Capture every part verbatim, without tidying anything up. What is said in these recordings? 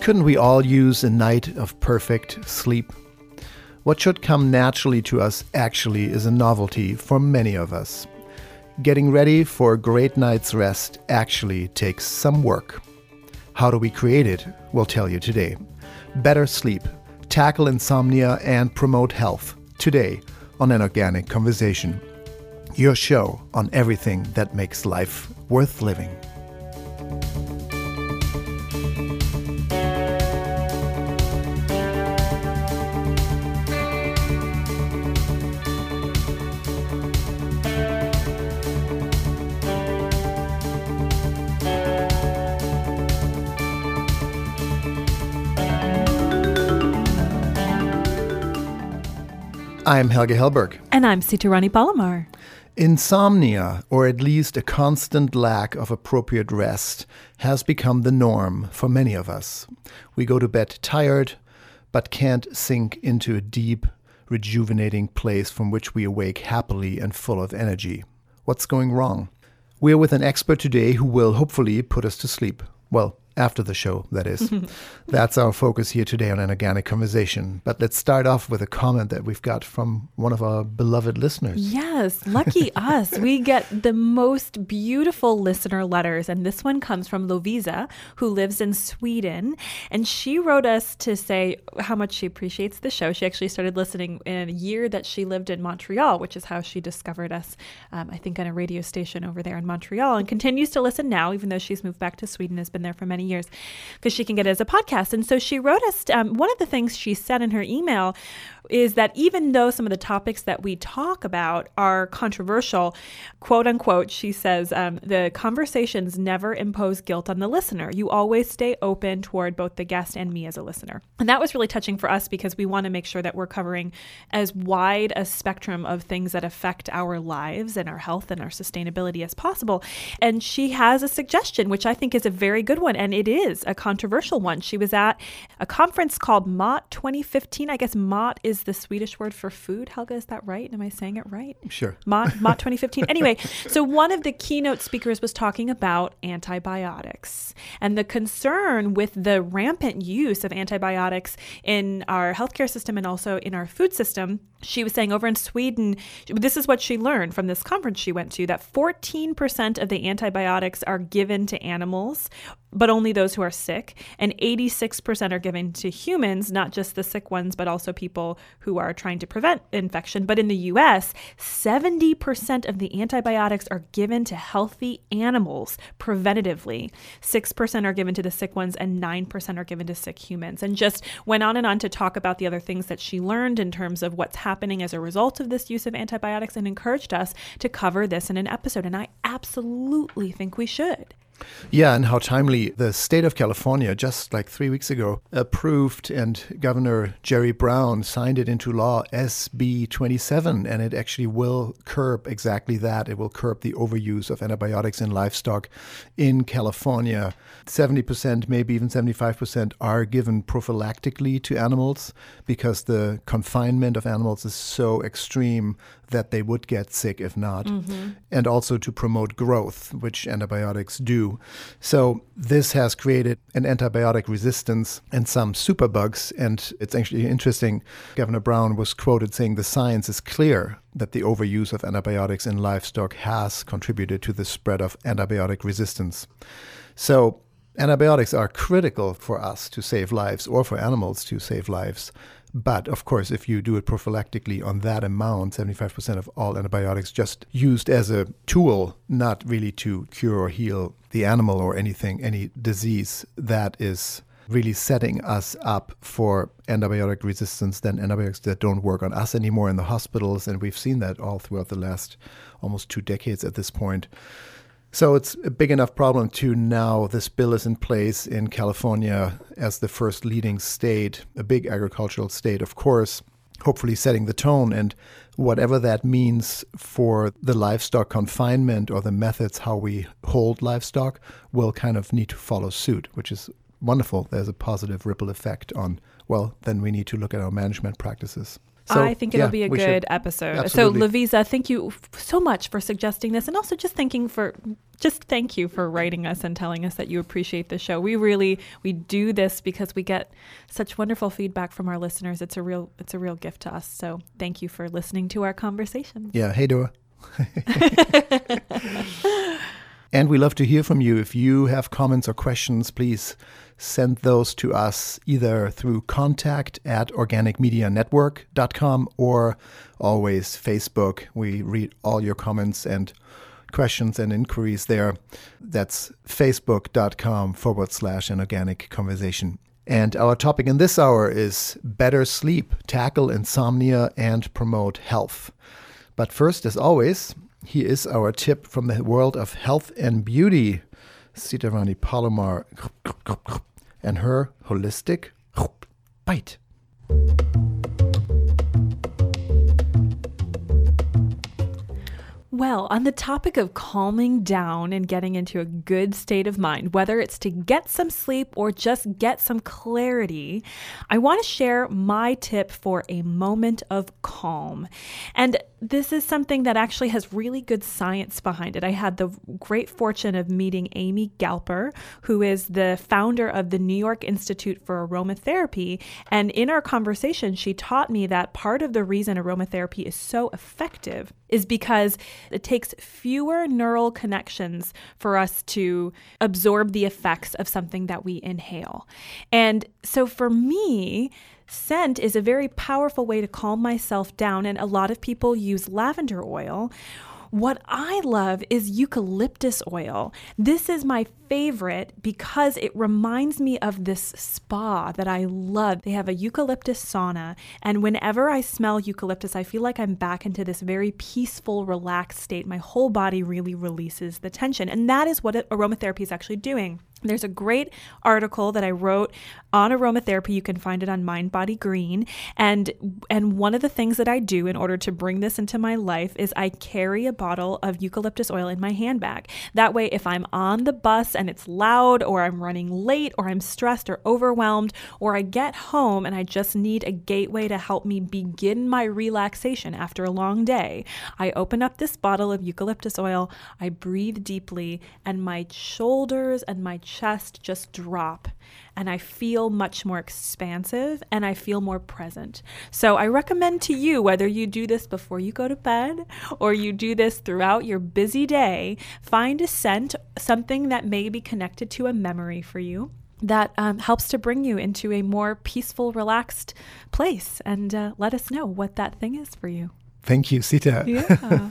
Couldn't we all use a night of perfect sleep? What should come naturally to us actually is a novelty for many of us. Getting ready for a great night's rest actually takes some work. How do we create it? We'll tell you today. Better sleep, tackle insomnia, and promote health today on An Organic Conversation, your show on everything that makes life worth living. I'm Helge Helberg. And I'm Sitarani Palomar. Insomnia, or at least a constant lack of appropriate rest, has become the norm for many of us. We go to bed tired, but can't sink into a deep, rejuvenating place from which we awake happily and full of energy. What's going wrong? We're with an expert today who will hopefully put us to sleep. Well, after the show, that is. That's our focus here today on An Organic Conversation. But let's start off with a comment that we've got from one of our beloved listeners. Yes, lucky us. We get the most beautiful listener letters. And this one comes from Lovisa, who lives in Sweden. And she wrote us to say how much she appreciates the show. She actually started listening in a year that she lived in Montreal, which is how she discovered us, um, I think on a radio station over there in Montreal, and continues to listen now, even though she's moved back to Sweden, has been there for many years, because she can get it as a podcast. And so she wrote us, um, one of the things she said in her email is that even though some of the topics that we talk about are controversial, quote unquote, she says, um, the conversations never impose guilt on the listener. You always stay open toward both the guest and me as a listener. And that was really touching for us, because we want to make sure that we're covering as wide a spectrum of things that affect our lives and our health and our sustainability as possible. And she has a suggestion, which I think is a very good one. And it is a controversial one. She was at a conference called M O T twenty fifteen. I guess M O T is the Swedish word for food. Helga, is that right? Am I saying it right? Sure. M O T, M O T twenty fifteen. Anyway, so one of the keynote speakers was talking about antibiotics and the concern with the rampant use of antibiotics in our healthcare system and also in our food system. She was saying over in Sweden, this is what she learned from this conference she went to, that fourteen percent of the antibiotics are given to animals, but only those who are sick, and eighty-six percent are given to humans, not just the sick ones, but also people who are trying to prevent infection. But in the U S, seventy percent of the antibiotics are given to healthy animals preventatively. six percent are given to the sick ones, and nine percent are given to sick humans. And just went on and on to talk about the other things that she learned in terms of what's happening as a result of this use of antibiotics, and encouraged us to cover this in an episode. And I absolutely think we should. Yeah, and how timely. The state of California, just like three weeks ago, approved, and Governor Jerry Brown signed it into law, S B twenty-seven, and it actually will curb exactly that. It will curb the overuse of antibiotics in livestock in California. seventy percent, maybe even seventy-five percent, are given prophylactically to animals, because the confinement of animals is so extreme that they would get sick if not, mm-hmm. and also to promote growth, which antibiotics do. So this has created an antibiotic resistance and some superbugs. And it's actually interesting. Governor Brown was quoted saying, "The science is clear that the overuse of antibiotics in livestock has contributed to the spread of antibiotic resistance." So antibiotics are critical for us to save lives, or for animals to save lives. But of course, if you do it prophylactically on that amount, seventy-five percent of all antibiotics just used as a tool, not really to cure or heal the animal or anything, any disease, that is really setting us up for antibiotic resistance, then antibiotics that don't work on us anymore in the hospitals. And we've seen that all throughout the last almost two decades at this point. So it's a big enough problem to now this bill is in place in California as the first leading state, a big agricultural state, of course, hopefully setting the tone, and whatever that means for the livestock confinement or the methods how we hold livestock will kind of need to follow suit, which is wonderful. There's a positive ripple effect on, well, then we need to look at our management practices. So, I think it'll yeah, be a good should. episode. Absolutely. So, Lovisa, thank you f- so much for suggesting this, and also just thinking for, just thank you for writing us and telling us that you appreciate the show. We really we do this because we get such wonderful feedback from our listeners. It's a real it's a real gift to us. So, thank you for listening to our conversation. Yeah, hey Dora. And we love to hear from you. If you have comments or questions, please send those to us either through contact at organic media network dot com or always Facebook. We read all your comments and questions and inquiries there. That's facebook.com forward slash an organic conversation. And our topic in this hour is better sleep, tackle insomnia, and promote health. But first, as always, here is our tip from the world of health and beauty, Sitarani Palomar and her holistic bite. Well, on the topic of calming down and getting into a good state of mind, whether it's to get some sleep or just get some clarity, I want to share my tip for a moment of calm. And this is something that actually has really good science behind it. I had the great fortune of meeting Amy Galper, who is the founder of the New York Institute for Aromatherapy. And in our conversation, she taught me that part of the reason aromatherapy is so effective is because it takes fewer neural connections for us to absorb the effects of something that we inhale. And so for me, scent is a very powerful way to calm myself down, and a lot of people use lavender oil. What I love is eucalyptus oil. This is my favorite because it reminds me of this spa that I love. They have a eucalyptus sauna, and whenever I smell eucalyptus, I feel like I'm back into this very peaceful, relaxed state. My whole body really releases the tension, and that is what aromatherapy is actually doing. There's a great article that I wrote on aromatherapy. You can find it on Mind Body Green. And and one of the things that I do in order to bring this into my life is I carry a bottle of eucalyptus oil in my handbag. That way, if I'm on the bus and it's loud, or I'm running late, or I'm stressed or overwhelmed, or I get home and I just need a gateway to help me begin my relaxation after a long day, I open up this bottle of eucalyptus oil, I breathe deeply, and my shoulders and my chest just drop, and I feel much more expansive, and I feel more present. So I recommend to you, whether you do this before you go to bed or you do this throughout your busy day, find a scent, something that may be connected to a memory for you that um, helps to bring you into a more peaceful, relaxed place, and uh, let us know what that thing is for you. Thank you, Sita. Yeah.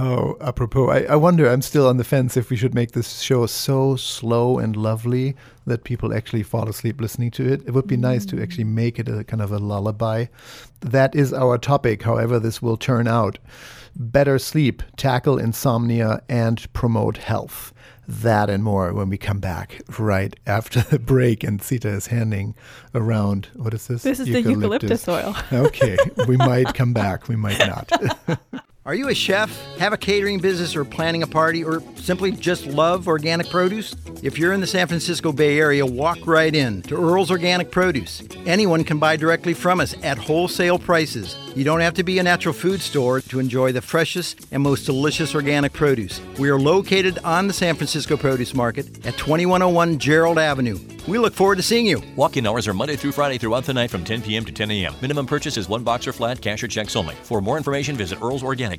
Oh, apropos, I, I wonder, I'm still on the fence if we should make this show so slow and lovely that people actually fall asleep listening to it. It would be mm. nice to actually make it a kind of a lullaby. That is our topic, however this will turn out. Better sleep, tackle insomnia, and promote health. That and more when we come back right after the break. And Sita is handing around, what is this? This is eucalyptus. The eucalyptus oil. Okay, we might come back, we might not. Are you a chef, have a catering business, or planning a party, or simply just love organic produce? If you're in the San Francisco Bay Area, walk right in to Earl's Organic Produce. Anyone can buy directly from us at wholesale prices. You don't have to be a natural food store to enjoy the freshest and most delicious organic produce. We are located on the San Francisco Produce Market at twenty-one oh one Gerald Avenue. We look forward to seeing you. Walk-in hours are Monday through Friday throughout the night from ten p.m. to ten a.m. Minimum purchase is one box or flat, cash or checks only. For more information, visit Earl's Organic.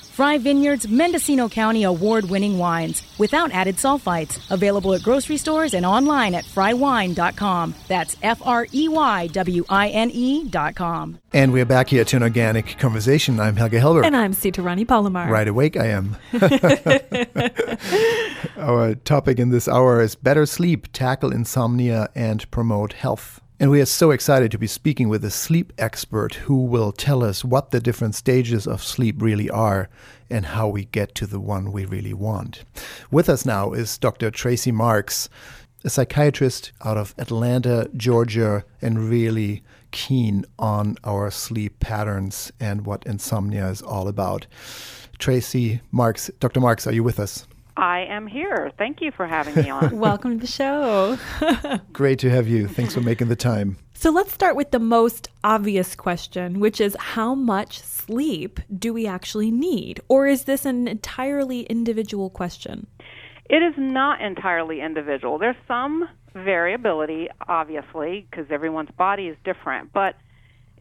Frey Vineyards Mendocino County award-winning wines without added sulfites. Available at grocery stores and online at frey wine dot com. That's F R E Y W I N E dot com. And we're back here to An Organic Conversation. I'm Helge Helberg. And I'm Sitarani Palomar. Right awake I am. Our topic in this hour is better sleep, tackle insomnia, and promote health. And we are so excited to be speaking with a sleep expert who will tell us what the different stages of sleep really are and how we get to the one we really want. With us now is Doctor Tracey Marks, a psychiatrist out of Atlanta, Georgia, and really keen on our sleep patterns and what insomnia is all about. Tracey Marks, Doctor Marks, are you with us? I am here. Thank you for having me on. Welcome to the show. Great to have you. Thanks for making the time. So let's start with the most obvious question, which is how much sleep do we actually need? Or is this an entirely individual question? It is not entirely individual. There's some variability, obviously, because everyone's body is different. But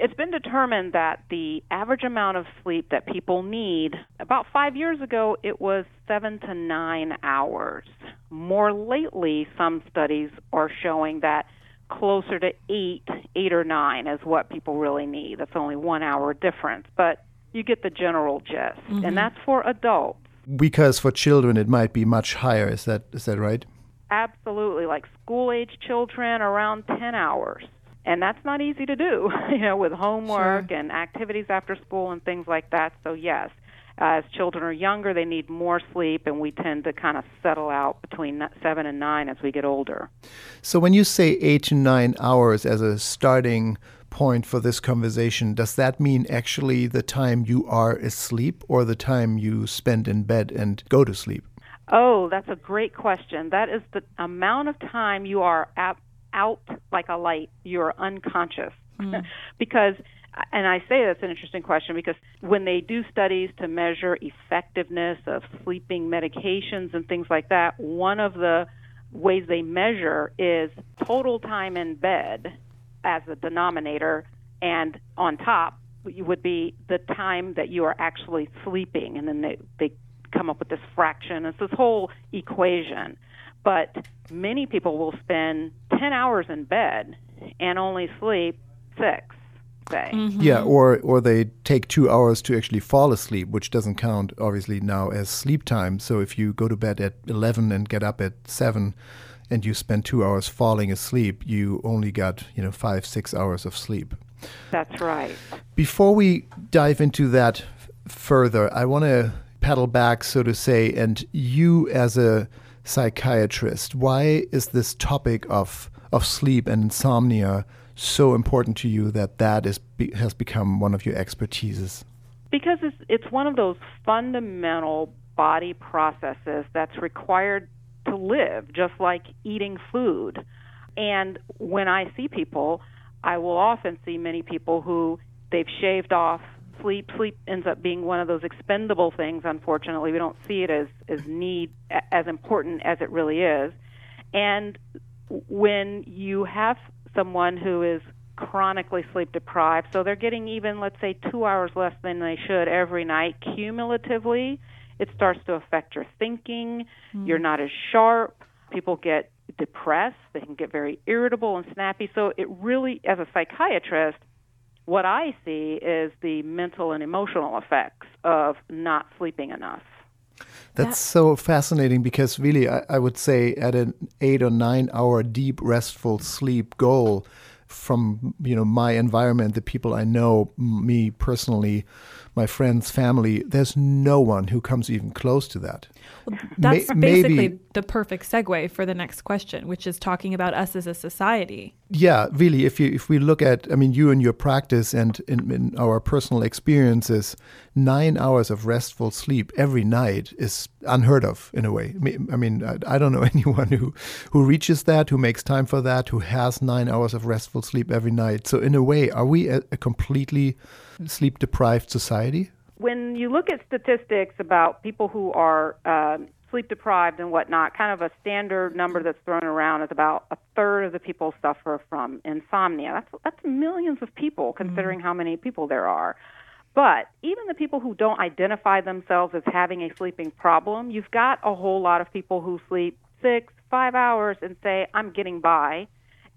it's been determined that the average amount of sleep that people need, about five years ago, it was seven to nine hours. More lately, some studies are showing that closer to eight, eight or nine is what people really need. That's only one hour difference, but you get the general gist, mm-hmm. and that's for adults. Because for children, it might be much higher. Is that is that right? Absolutely, like school-age children, around ten hours. And that's not easy to do, you know, with homework sure. and activities after school and things like that. So, yes, as children are younger, they need more sleep, and we tend to kind of settle out between seven and nine as we get older. So when you say eight to nine hours as a starting point for this conversation, does that mean actually the time you are asleep or the time you spend in bed and go to sleep? Oh, that's a great question. That is the amount of time you are at out like a light, you're unconscious. Mm. Because, and I say that's an interesting question, because when they do studies to measure effectiveness of sleeping medications and things like that, one of the ways they measure is total time in bed as a denominator, and on top would be the time that you are actually sleeping, and then they, they come up with this fraction. It's this whole equation. But many people will spend ten hours in bed and only sleep six, say. Mm-hmm. Yeah, or, or they take two hours to actually fall asleep, which doesn't count, obviously, now as sleep time. So if you go to bed at eleven and get up at seven and you spend two hours falling asleep, you only got, you know, five, six hours of sleep. That's right. Before we dive into that further, I want to paddle back, so to say, and you as a psychiatrist, why is this topic of of sleep and insomnia so important to you that that is be, has become one of your expertises? Because it's it's one of those fundamental body processes that's required to live, just like eating food. And when I see people, I will often see many people who they've shaved off Sleep sleep ends up being one of those expendable things, unfortunately. We don't see it as, as need, as important as it really is. And when you have someone who is chronically sleep deprived, so they're getting even, let's say, two hours less than they should every night, cumulatively, it starts to affect your thinking. Mm-hmm. You're not as sharp. People get depressed. They can get very irritable and snappy. So it really, as a psychiatrist, what I see is the mental and emotional effects of not sleeping enough. That's so fascinating, because really I, I would say at an eight or nine hour deep restful sleep goal, from, you know, my environment, the people I know, me personally, my friends, family, there's no one who comes even close to that. Well, that's Ma- basically maybe, the perfect segue for the next question, which is talking about us as a society. Yeah, really, if you if we look at, I mean, you and your practice and in, in our personal experiences, nine hours of restful sleep every night is unheard of in a way. I mean, I, I don't know anyone who, who reaches that, who makes time for that, who has nine hours of restful sleep every night. So in a way, are we a, a completely sleep-deprived society? When you look at statistics about people who are uh, sleep-deprived and whatnot, kind of a standard number that's thrown around is about a third of the people suffer from insomnia. That's, that's millions of people, considering mm-hmm. how many people there are. But even the people who don't identify themselves as having a sleeping problem, you've got a whole lot of people who sleep six, five hours and say, I'm getting by,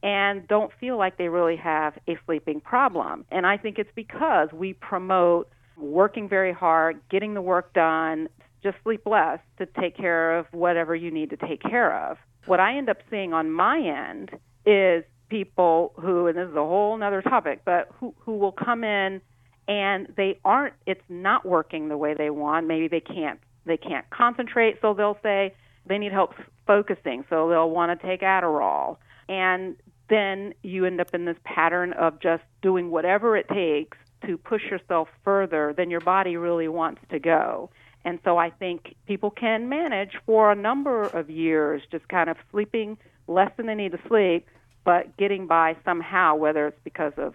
and don't feel like they really have a sleeping problem. And I think it's because we promote working very hard, getting the work done, just sleep less to take care of whatever you need to take care of. What I end up seeing on my end is people who, and this is a whole nother topic, but who, who will come in and they aren't, it's not working the way they want. Maybe they can't, they can't concentrate. So they'll say they need help focusing. So they'll want to take Adderall. And then you end up in this pattern of just doing whatever it takes to push yourself further than your body really wants to go. And so I think people can manage for a number of years just kind of sleeping less than they need to sleep, but getting by somehow, whether it's because of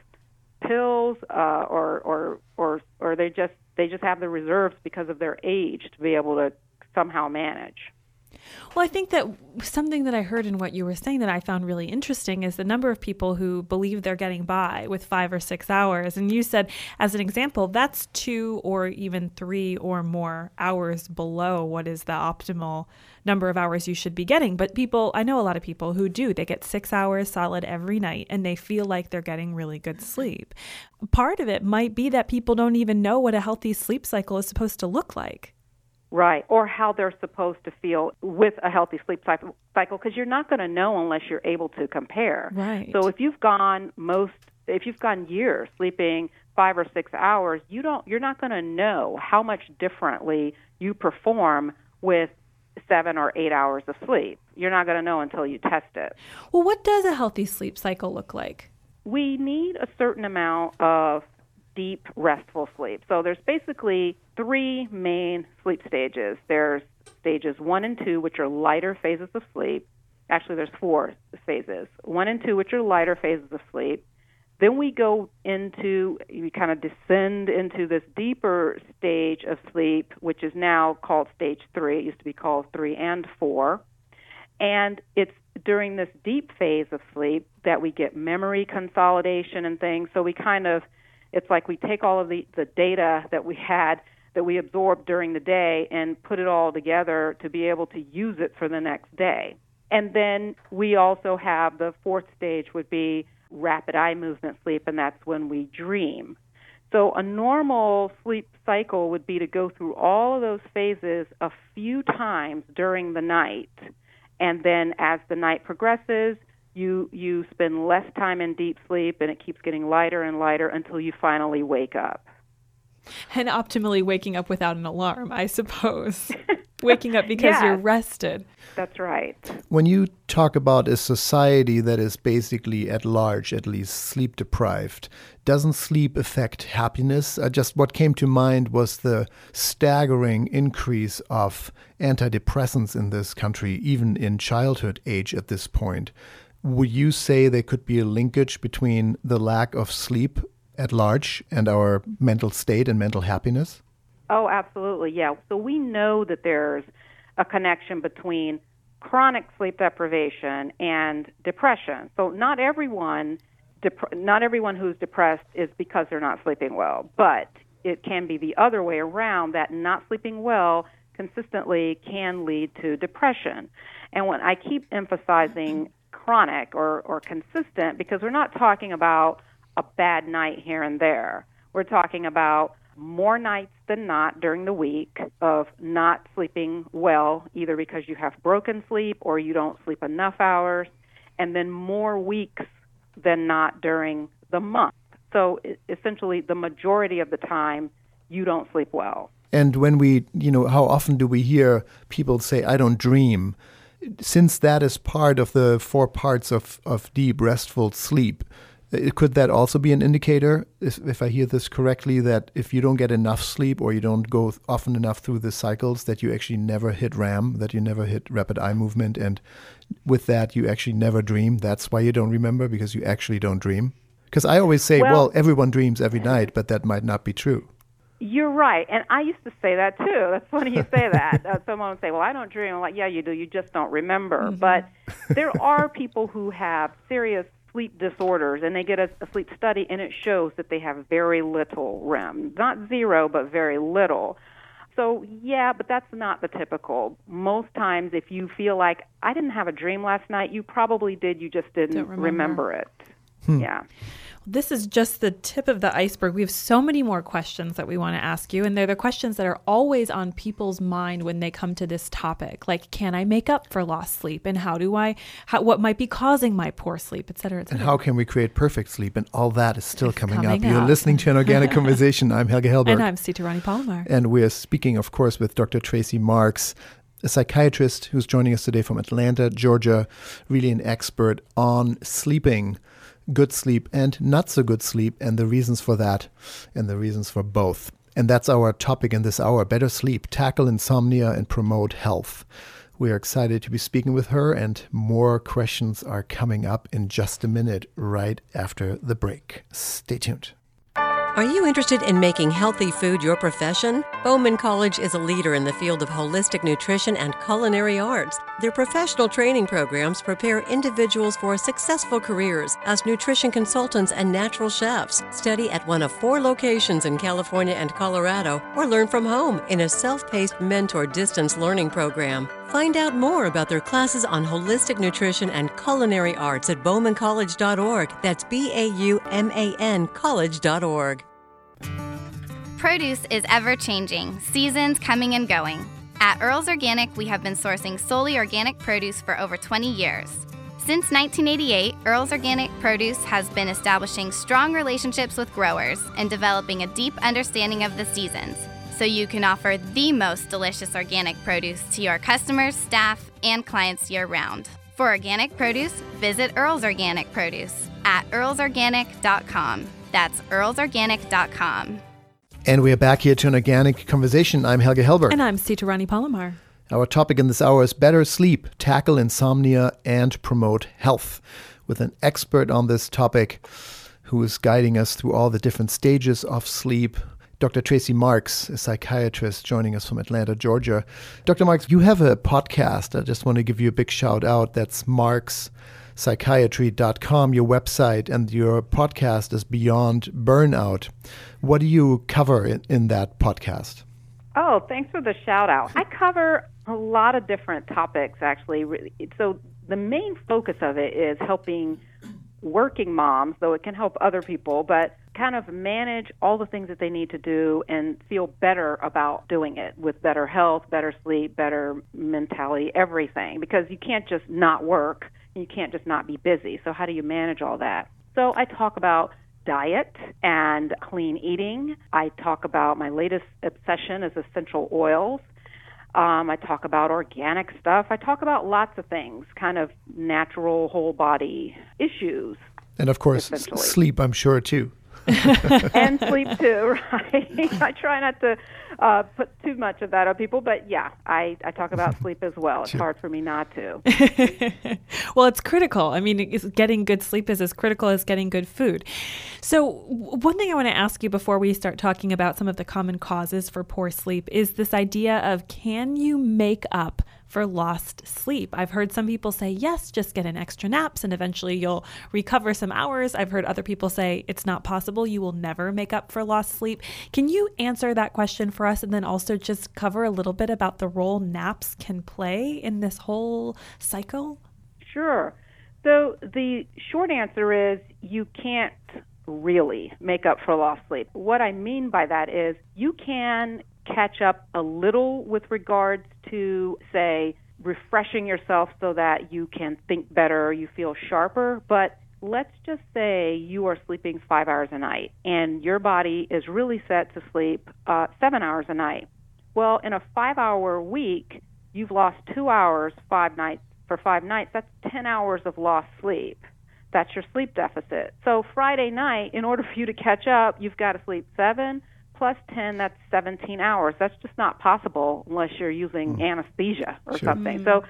pills uh, or, or or or they just they just have the reserves because of their age to be able to somehow manage. Well, I think that something that I heard in what you were saying that I found really interesting is the number of people who believe they're getting by with five or six hours. And you said, as an example, that's two or even three or more hours below what is the optimal number of hours you should be getting. But people, I know a lot of people who do, they get six hours solid every night and they feel like they're getting really good sleep. Part of it might be that people don't even know what a healthy sleep cycle is supposed to look like. Right, or how they're supposed to feel with a healthy sleep cycle, because you're not going to know unless you're able to compare. Right. So if you've gone most, if you've gone years sleeping five or six hours, you don't, you're not going to know how much differently you perform with seven or eight hours of sleep. You're not going to know until you test it. Well, what does a healthy sleep cycle look like? We need a certain amount of deep, restful sleep. So there's basically three main sleep stages. There's stages one and two, which are lighter phases of sleep. Actually, there's four phases. One and two, which are lighter phases of sleep. Then we go into, we kind of descend into this deeper stage of sleep, which is now called stage three. It used to be called three and four. And it's during this deep phase of sleep that we get memory consolidation and things. So we kind of It's like we take all of the, the data that we had, that we absorbed during the day, and put it all together to be able to use it for the next day. And then we also have the fourth stage would be rapid eye movement sleep, and that's when we dream. So a normal sleep cycle would be to go through all of those phases a few times during the night. And then as the night progresses, You you spend less time in deep sleep, and it keeps getting lighter and lighter until you finally wake up. And optimally waking up without an alarm, I suppose. Waking up because yes. You're rested. That's right. When you talk about a society that is basically at large, at least sleep deprived, doesn't sleep affect happiness? Uh, just what came to mind was the staggering increase of antidepressants in this country, even in childhood age at this point. Would you say there could be a linkage between the lack of sleep at large and our mental state and mental happiness? Oh, absolutely, yeah. So we know that there's a connection between chronic sleep deprivation and depression. So not everyone dep- not everyone who's depressed is because they're not sleeping well, but it can be the other way around, that not sleeping well consistently can lead to depression. And when I keep emphasizing chronic or, or consistent, because we're not talking about a bad night here and there. We're talking about more nights than not during the week of not sleeping well, either because you have broken sleep or you don't sleep enough hours, and then more weeks than not during the month. So essentially, the majority of the time, you don't sleep well. And when we, you know, how often do we hear people say, I don't dream? Since that is part of the four parts of, of deep, restful sleep, could that also be an indicator, if, if I hear this correctly, that if you don't get enough sleep or you don't go often enough through the cycles, that you actually never hit RAM, that you never hit rapid eye movement, and with that you actually never dream? That's why you don't remember, because you actually don't dream? Because I always say, well, well, everyone dreams every night, but that might not be true. You're right. And I used to say that, too. That's funny you say that. Uh, someone would say, well, I don't dream. I'm like, yeah, you do. You just don't remember. Mm-hmm. But there are people who have serious sleep disorders, and they get a, a sleep study, and it shows that they have very little R E M. Not zero, but very little. So, yeah, but that's not the typical. Most times, if you feel like, I didn't have a dream last night, you probably did, you just didn't remember. remember it. Hmm. Yeah. This is just the tip of the iceberg. We have so many more questions that we want to ask you, and they're the questions that are always on people's mind when they come to this topic, like, can I make up for lost sleep, and how do I, how, what might be causing my poor sleep, et cetera, et cetera. And how can we create perfect sleep, and all that is still coming, coming up. up. You're listening to An Organic Conversation. I'm Helge Helberg. And I'm Sitarani Palomar. And we're speaking, of course, with Doctor Tracey Marks, a psychiatrist who's joining us today from Atlanta, Georgia, really an expert on sleeping, good sleep and not so good sleep, and the reasons for that and the reasons for both. And that's our topic in this hour, Better Sleep, Tackle Insomnia and Promote Health. We are excited to be speaking with her, and more questions are coming up in just a minute right after the break. Stay tuned. Are you interested in making healthy food your profession? Bauman College is a leader in the field of holistic nutrition and culinary arts. Their professional training programs prepare individuals for successful careers as nutrition consultants and natural chefs. Study at one of four locations in California and Colorado, or learn from home in a self-paced mentor distance learning program. Find out more about their classes on holistic nutrition and culinary arts at bauman college dot org. That's B A U M A N college dot org. Produce is ever-changing, seasons coming and going. At Earl's Organic, we have been sourcing solely organic produce for over twenty years. Since nineteen eighty-eight, Earl's Organic Produce has been establishing strong relationships with growers and developing a deep understanding of the seasons, so you can offer the most delicious organic produce to your customers, staff, and clients year-round. For organic produce, visit Earl's Organic Produce at earls organic dot com. That's earls organic dot com. And we are back here to An Organic Conversation. I'm Helge Helberg. And I'm Sitarani Palomar. Our topic in this hour is Better Sleep, Tackle Insomnia, and Promote Health, with an expert on this topic who is guiding us through all the different stages of sleep, Doctor Tracey Marks, a psychiatrist joining us from Atlanta, Georgia. Doctor Marks, you have a podcast. I just want to give you a big shout out. That's Marks Psychiatry dot com, your website, and your podcast is Beyond Burnout. What do you cover in, in that podcast? Oh, thanks for the shout out. I cover a lot of different topics, actually. So the main focus of it is helping working moms, though it can help other people, but kind of manage all the things that they need to do and feel better about doing it, with better health, better sleep, better mentality, everything, because you can't just not work. You can't just not be busy. So how do you manage all that? So I talk about diet and clean eating. I talk about my latest obsession is essential oils. Um, I talk about organic stuff. I talk about lots of things, kind of natural whole body issues. And of course, sleep, I'm sure, too. And sleep too, right? I try not to uh, put too much of that on people, but yeah, I, I talk about sleep as well. It's hard for me not to. Well, it's critical. I mean, it's, getting good sleep is as critical as getting good food. So one thing I want to ask you before we start talking about some of the common causes for poor sleep is this idea of, can you make up for lost sleep? I've heard some people say, yes, just get in extra naps and eventually you'll recover some hours. I've heard other people say it's not possible. You will never make up for lost sleep. Can you answer that question for us, and then also just cover a little bit about the role naps can play in this whole cycle? Sure. So the short answer is you can't really make up for lost sleep. What I mean by that is you can catch up a little with regards to, say, refreshing yourself so that you can think better, you feel sharper. But let's just say you are sleeping five hours a night and your body is really set to sleep uh, seven hours a night. Well, in a five-hour week, you've lost two hours five nights for five nights. That's ten hours of lost sleep. That's your sleep deficit. So Friday night, in order for you to catch up, you've got to sleep seven plus ten, that's seventeen hours. That's just not possible unless you're using mm. anesthesia or sure. something. So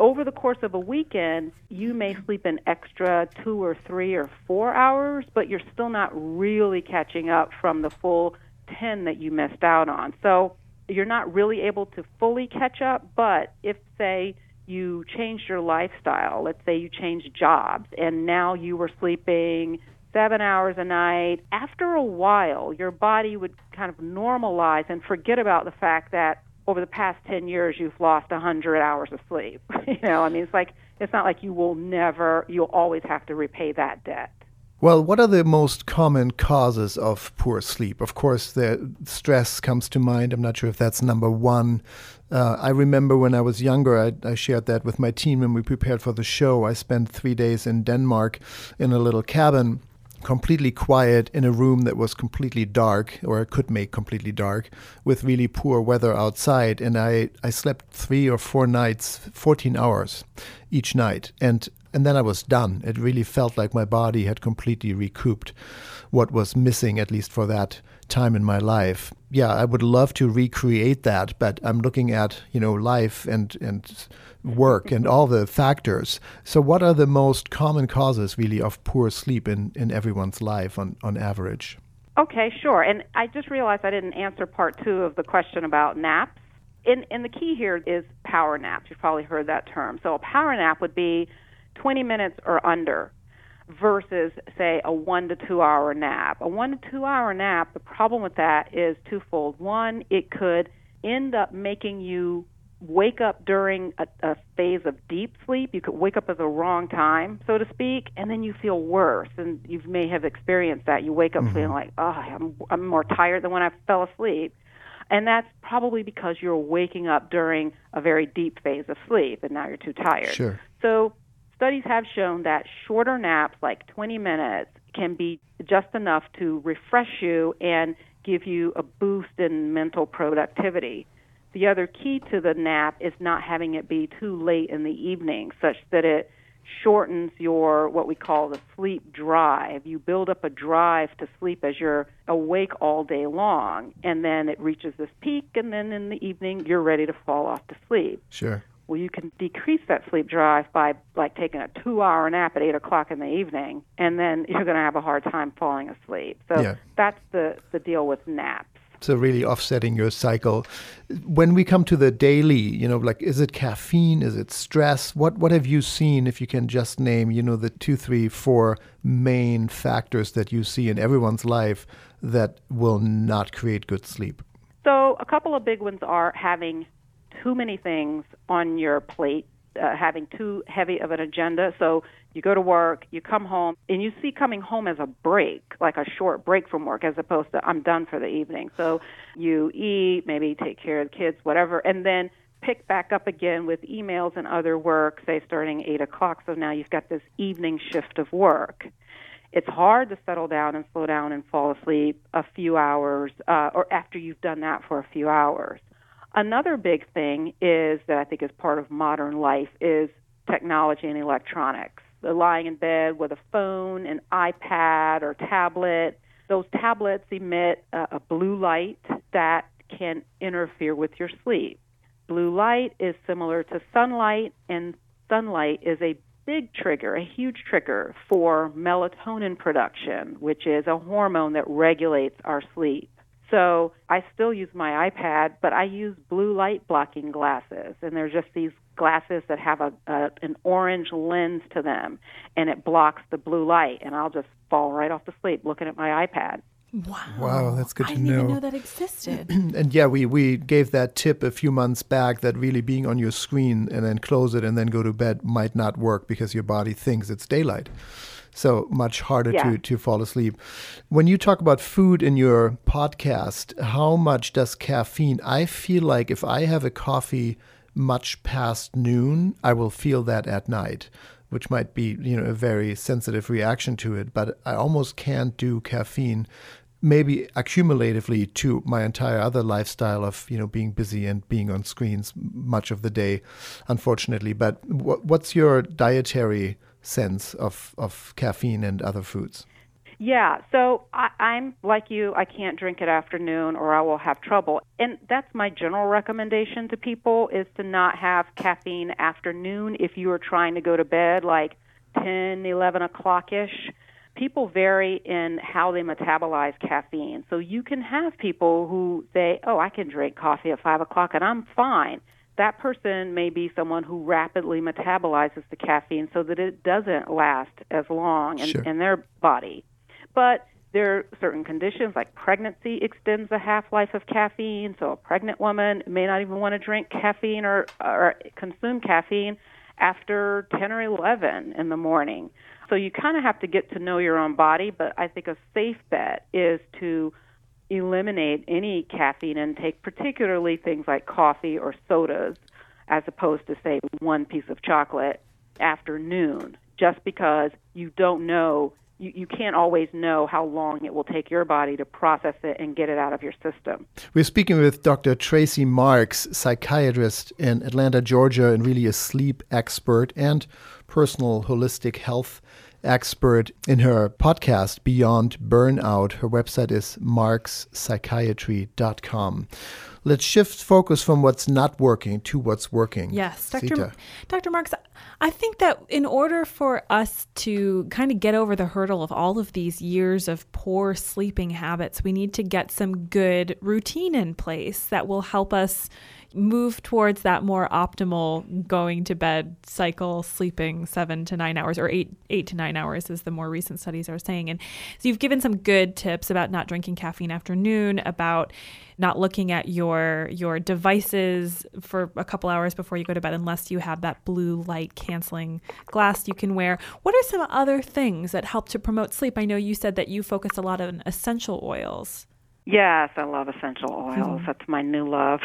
over the course of a weekend, you may sleep an extra two or three or four hours, but you're still not really catching up from the full ten that you missed out on. So you're not really able to fully catch up, but if, say, you changed your lifestyle, let's say you changed jobs, and now you were sleeping seven hours a night, after a while, your body would kind of normalize and forget about the fact that over the past ten years, you've lost one hundred hours of sleep. You know, I mean, it's like, it's not like you will never, you'll always have to repay that debt. Well, what are the most common causes of poor sleep? Of course, the stress comes to mind. I'm not sure if that's number one. Uh, I remember when I was younger, I, I shared that with my team when we prepared for the show. I spent three days in Denmark in a little cabin, completely quiet, in a room that was completely dark, or could make completely dark, with really poor weather outside. And I, I slept three or four nights, fourteen hours each night. And And then I was done. It really felt like my body had completely recouped what was missing, at least for that time in my life. Yeah, I would love to recreate that, but I'm looking at, you know, life and, and work and all the factors. So what are the most common causes, really, of poor sleep in, in everyone's life on, on average? Okay, sure. And I just realized I didn't answer part two of the question about naps. And, and the key here is power naps. You've probably heard that term. So a power nap would be twenty minutes or under versus, say, a one to two hour nap. A one to two hour nap, the problem with that is twofold. One, it could end up making you wake up during a, a phase of deep sleep. You could wake up at the wrong time, so to speak, and then you feel worse. And you may have experienced that. You wake up mm-hmm. feeling like, oh, I'm, I'm more tired than when I fell asleep. And that's probably because you're waking up during a very deep phase of sleep, and now you're too tired. Sure. So studies have shown that shorter naps, like twenty minutes, can be just enough to refresh you and give you a boost in mental productivity. The other key to the nap is not having it be too late in the evening, such that it shortens your, what we call the sleep drive. You build up a drive to sleep as you're awake all day long, and then it reaches this peak, and then in the evening, you're ready to fall off to sleep. Sure. Well, you can decrease that sleep drive by, like, taking a two-hour nap at eight o'clock in the evening, and then you're going to have a hard time falling asleep. So yeah. that's the, the deal with naps. So really offsetting your cycle. When we come to the daily, you know, like, is it caffeine? Is it stress? What what have you seen, if you can just name, you know, the two, three, four main factors that you see in everyone's life that will not create good sleep? So a couple of big ones are having too many things on your plate, uh, having too heavy of an agenda. So you go to work, you come home, and you see coming home as a break, like a short break from work, as opposed to I'm done for the evening. So you eat, maybe take care of the kids, whatever, and then pick back up again with emails and other work, say starting at eight o'clock. So now you've got this evening shift of work. It's hard to settle down and slow down and fall asleep a few hours, uh, or after you've done that for a few hours. Another big thing is that I think is part of modern life is technology and electronics. The lying in bed with a phone, an iPad, or tablet. Those tablets emit a, a blue light that can interfere with your sleep. Blue light is similar to sunlight, and sunlight is a big trigger, a huge trigger for melatonin production, which is a hormone that regulates our sleep. So I still use my iPad, but I use blue light blocking glasses. And they're just these glasses that have a, a an orange lens to them, and it blocks the blue light. And I'll just fall right off to sleep looking at my iPad. Wow. Wow, that's good to know. I didn't know. even know that existed. And yeah, we, we gave that tip a few months back that really being on your screen and then close it and then go to bed might not work because your body thinks it's daylight. So much harder yeah. to, to fall asleep. When you talk about food in your podcast, how much does caffeine? I feel like if I have a coffee much past noon, I will feel that at night, which might be, you know, a very sensitive reaction to it. But I almost can't do caffeine, maybe accumulatively, to my entire other lifestyle of, you know, being busy and being on screens much of the day, unfortunately. But w- what's your dietary sense of, of caffeine and other foods? Yeah, so I, I'm like you, I can't drink it after noon or I will have trouble. And that's my general recommendation to people is to not have caffeine after noon if you are trying to go to bed like ten, eleven o'clock-ish. People vary in how they metabolize caffeine. So you can have people who say, oh, I can drink coffee at five o'clock and I'm fine. that person may be someone who rapidly metabolizes the caffeine so that it doesn't last as long in, sure. in their body. But there are certain conditions, like pregnancy extends the half-life of caffeine, so a pregnant woman may not even want to drink caffeine or, or consume caffeine after ten or eleven in the morning. So you kind of have to get to know your own body, but I think a safe bet is to eliminate any caffeine intake, particularly things like coffee or sodas, as opposed to, say, one piece of chocolate after noon, just because you don't know, you, you can't always know how long it will take your body to process it and get it out of your system. We're speaking with Doctor Tracey Marks, psychiatrist in Atlanta, Georgia, and really a sleep expert and personal holistic health expert in her podcast, Beyond Burnout. Her website is Marks Psychiatry dot com. Let's shift focus from what's not working to what's working. Yes, Doctor Doctor Marks, I think that in order for us to kind of get over the hurdle of all of these years of poor sleeping habits, we need to get some good routine in place that will help us move towards that more optimal going to bed cycle, sleeping seven to nine hours or eight eight to nine hours, as the more recent studies are saying. And so you've given some good tips about not drinking caffeine after noon, about not looking at your your devices for a couple hours before you go to bed unless you have that blue light canceling glass you can wear. What are some other things that help to promote sleep? I know you said that you focus a lot on essential oils. Yes, I love essential oils. Mm. That's my new love.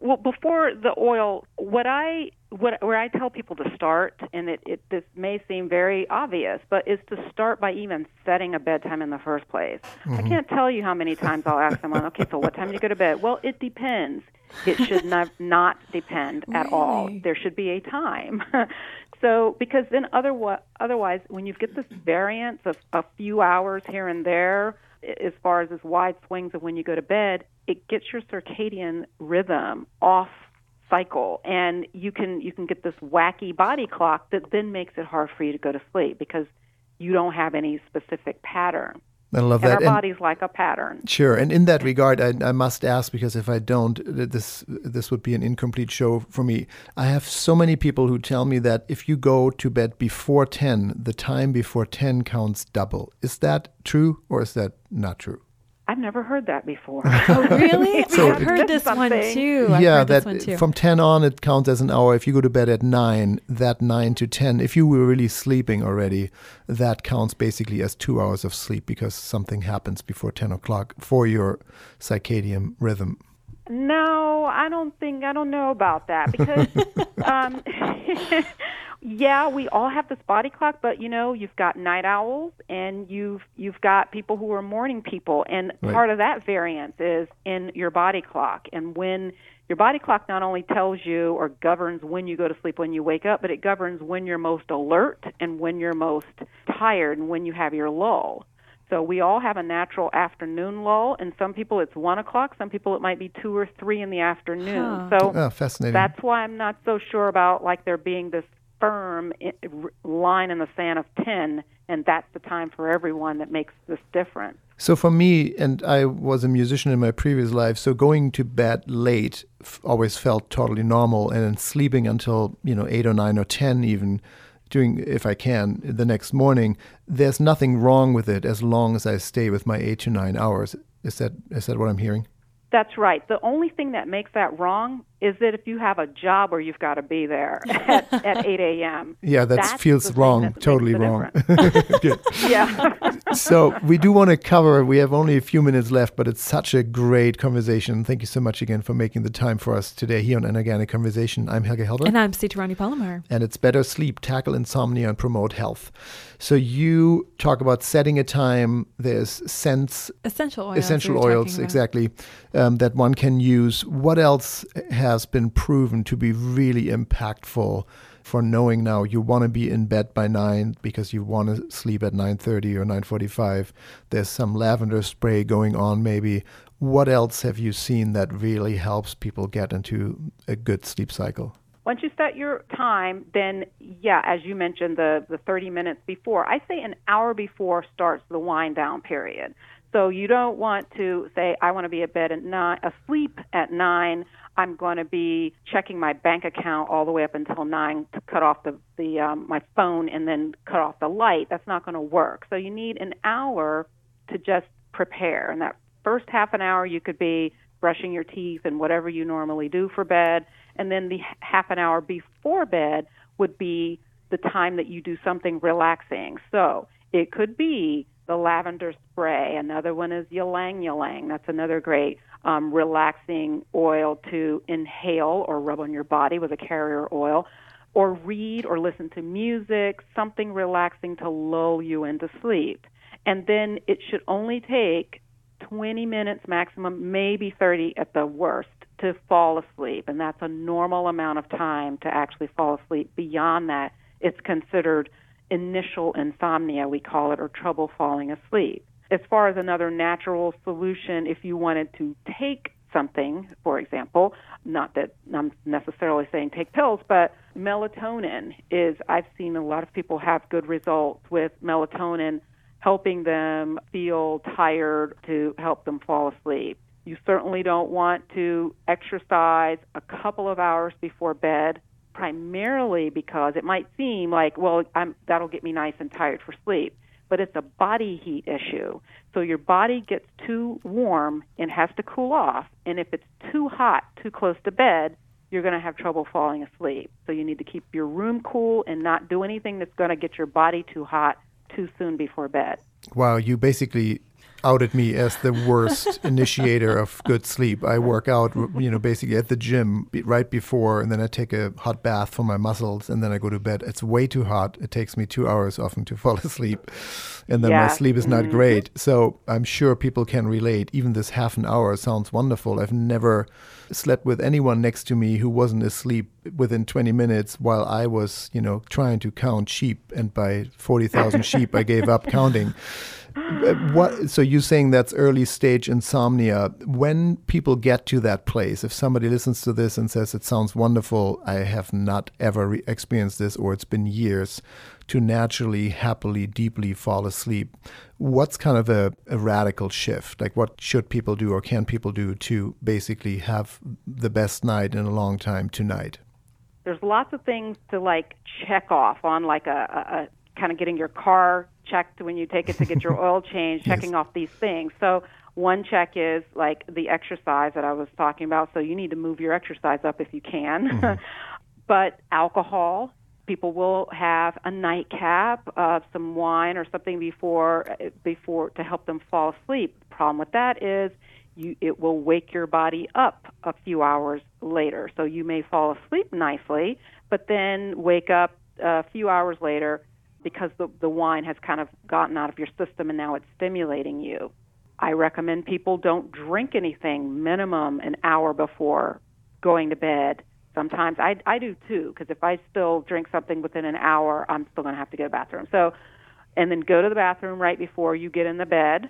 Well, before the oil, what I what where I tell people to start, and it, it this may seem very obvious, but is to start by even setting a bedtime in the first place. Mm-hmm. I can't tell you how many times I'll ask someone, okay, so what time do you go to bed? Well, it depends. It should not, not depend at really? all. There should be a time. So, because then other, otherwise, when you get this variance of a few hours here and there, as far as this wide swings of when you go to bed, it gets your circadian rhythm off cycle, and you can you can get this wacky body clock that then makes it hard for you to go to sleep because you don't have any specific pattern. I love and that. Our and body's like a pattern. Sure. And in that regard, I, I must ask, because if I don't, this this would be an incomplete show for me. I have so many people who tell me that if you go to bed before ten, the time before ten counts double. Is that true or is that not true? I've never heard that before. Oh, really? so I've heard, this one, too. I've yeah, heard that this one, too. Yeah, that from ten on, it counts as an hour. If you go to bed at nine, that nine to ten, if you were really sleeping already, that counts basically as two hours of sleep because something happens before ten o'clock for your circadian rhythm. No, I don't think, I don't know about that because, um, yeah, we all have this body clock, but you know, you've got night owls and you've, you've got people who are morning people. And right. part of that variance is in your body clock. And when your body clock not only tells you or governs when you go to sleep, when you wake up, but it governs when you're most alert and when you're most tired and when you have your lull. So we all have a natural afternoon lull, and some people it's one o'clock, some people it might be two or three in the afternoon. Huh. So oh, fascinating. That's why I'm not so sure about like there being this firm line in the sand of ten, and that's the time for everyone that makes this difference. So for me, and I was a musician in my previous life, so going to bed late f- always felt totally normal, and then sleeping until, you know, eight or nine or ten even, doing, if I can, the next morning, there's nothing wrong with it as long as I stay with my eight to nine hours. Is that is that what I'm hearing? That's right. The only thing that makes that wrong is that if you have a job where you've got to be there at, at eight a.m. Yeah, that that's feels wrong, that totally wrong. Yeah. So we do want to cover, we have only a few minutes left, but it's such a great conversation. Thank you so much again for making the time for us today here on An Organic Conversation. I'm Helge Helberg. And I'm Sitarani Palomar. And it's Better Sleep, Tackle Insomnia, and Promote Health. So you talk about setting a time, there's scents. Essential oils. Essential oils, exactly, um, that one can use. What else has been proven to be really impactful for knowing now you want to be in bed by nine because you want to sleep at nine thirty or nine forty-five. There's some lavender spray going on maybe. What else have you seen that really helps people get into a good sleep cycle? Once you set your time, then, yeah, as you mentioned, the, the thirty minutes before, I say an hour before starts the wind down period. So you don't want to say, I want to be at bed at nine, asleep at nine. I'm going to be checking my bank account all the way up until nine to cut off the, the um, my phone and then cut off the light. That's not going to work. So you need an hour to just prepare. And that first half an hour, you could be brushing your teeth and whatever you normally do for bed. And then the half an hour before bed would be the time that you do something relaxing. So it could be the lavender spray. Another one is ylang ylang. That's another great um, relaxing oil to inhale or rub on your body with a carrier oil, or read or listen to music, something relaxing to lull you into sleep. And then it should only take twenty minutes maximum, maybe thirty at the worst, to fall asleep. And that's a normal amount of time to actually fall asleep. Beyond that, it's considered initial insomnia, we call it, or trouble falling asleep. As far as another natural solution, if you wanted to take something, for example, not that I'm necessarily saying take pills, but melatonin is, I've seen a lot of people have good results with melatonin helping them feel tired to help them fall asleep. You certainly don't want to exercise a couple of hours before bed, primarily because it might seem like, well, I'm, that'll get me nice and tired for sleep, but it's a body heat issue. So your body gets too warm and has to cool off, and if it's too hot, too close to bed, you're going to have trouble falling asleep. So you need to keep your room cool and not do anything that's going to get your body too hot too soon before bed. Wow, you basically outed me as the worst initiator of good sleep. I work out, you know, basically at the gym right before, and then I take a hot bath for my muscles, and then I go to bed. It's way too hot. It takes me two hours often to fall asleep, and then yeah. my sleep is not mm-hmm. great. So I'm sure people can relate. Even this half an hour sounds wonderful. I've never slept with anyone next to me who wasn't asleep within twenty minutes while I was, you know, trying to count sheep, and by forty thousand sheep, I gave up counting. What, so you're saying that's early stage insomnia. When people get to that place, if somebody listens to this and says, it sounds wonderful, I have not ever re- experienced this, or it's been years, to naturally, happily, deeply fall asleep, what's kind of a, a radical shift? Like, what should people do, or can people do, to basically have the best night in a long time tonight? There's lots of things to, like, check off on, like a, a, a kind of getting your car checked when you take it to get your oil changed, checking yes. off these things. So one check is like the exercise that I was talking about. So you need to move your exercise up if you can. Mm-hmm. But alcohol, people will have a nightcap of some wine or something before before to help them fall asleep. The problem with that is you it will wake your body up a few hours later. So you may fall asleep nicely, but then wake up a few hours later because the, the wine has kind of gotten out of your system and now it's stimulating you. I recommend people don't drink anything minimum an hour before going to bed. Sometimes I, I do too, because if I still drink something within an hour, I'm still going to have to go to the bathroom. So, and then go to the bathroom right before you get in the bed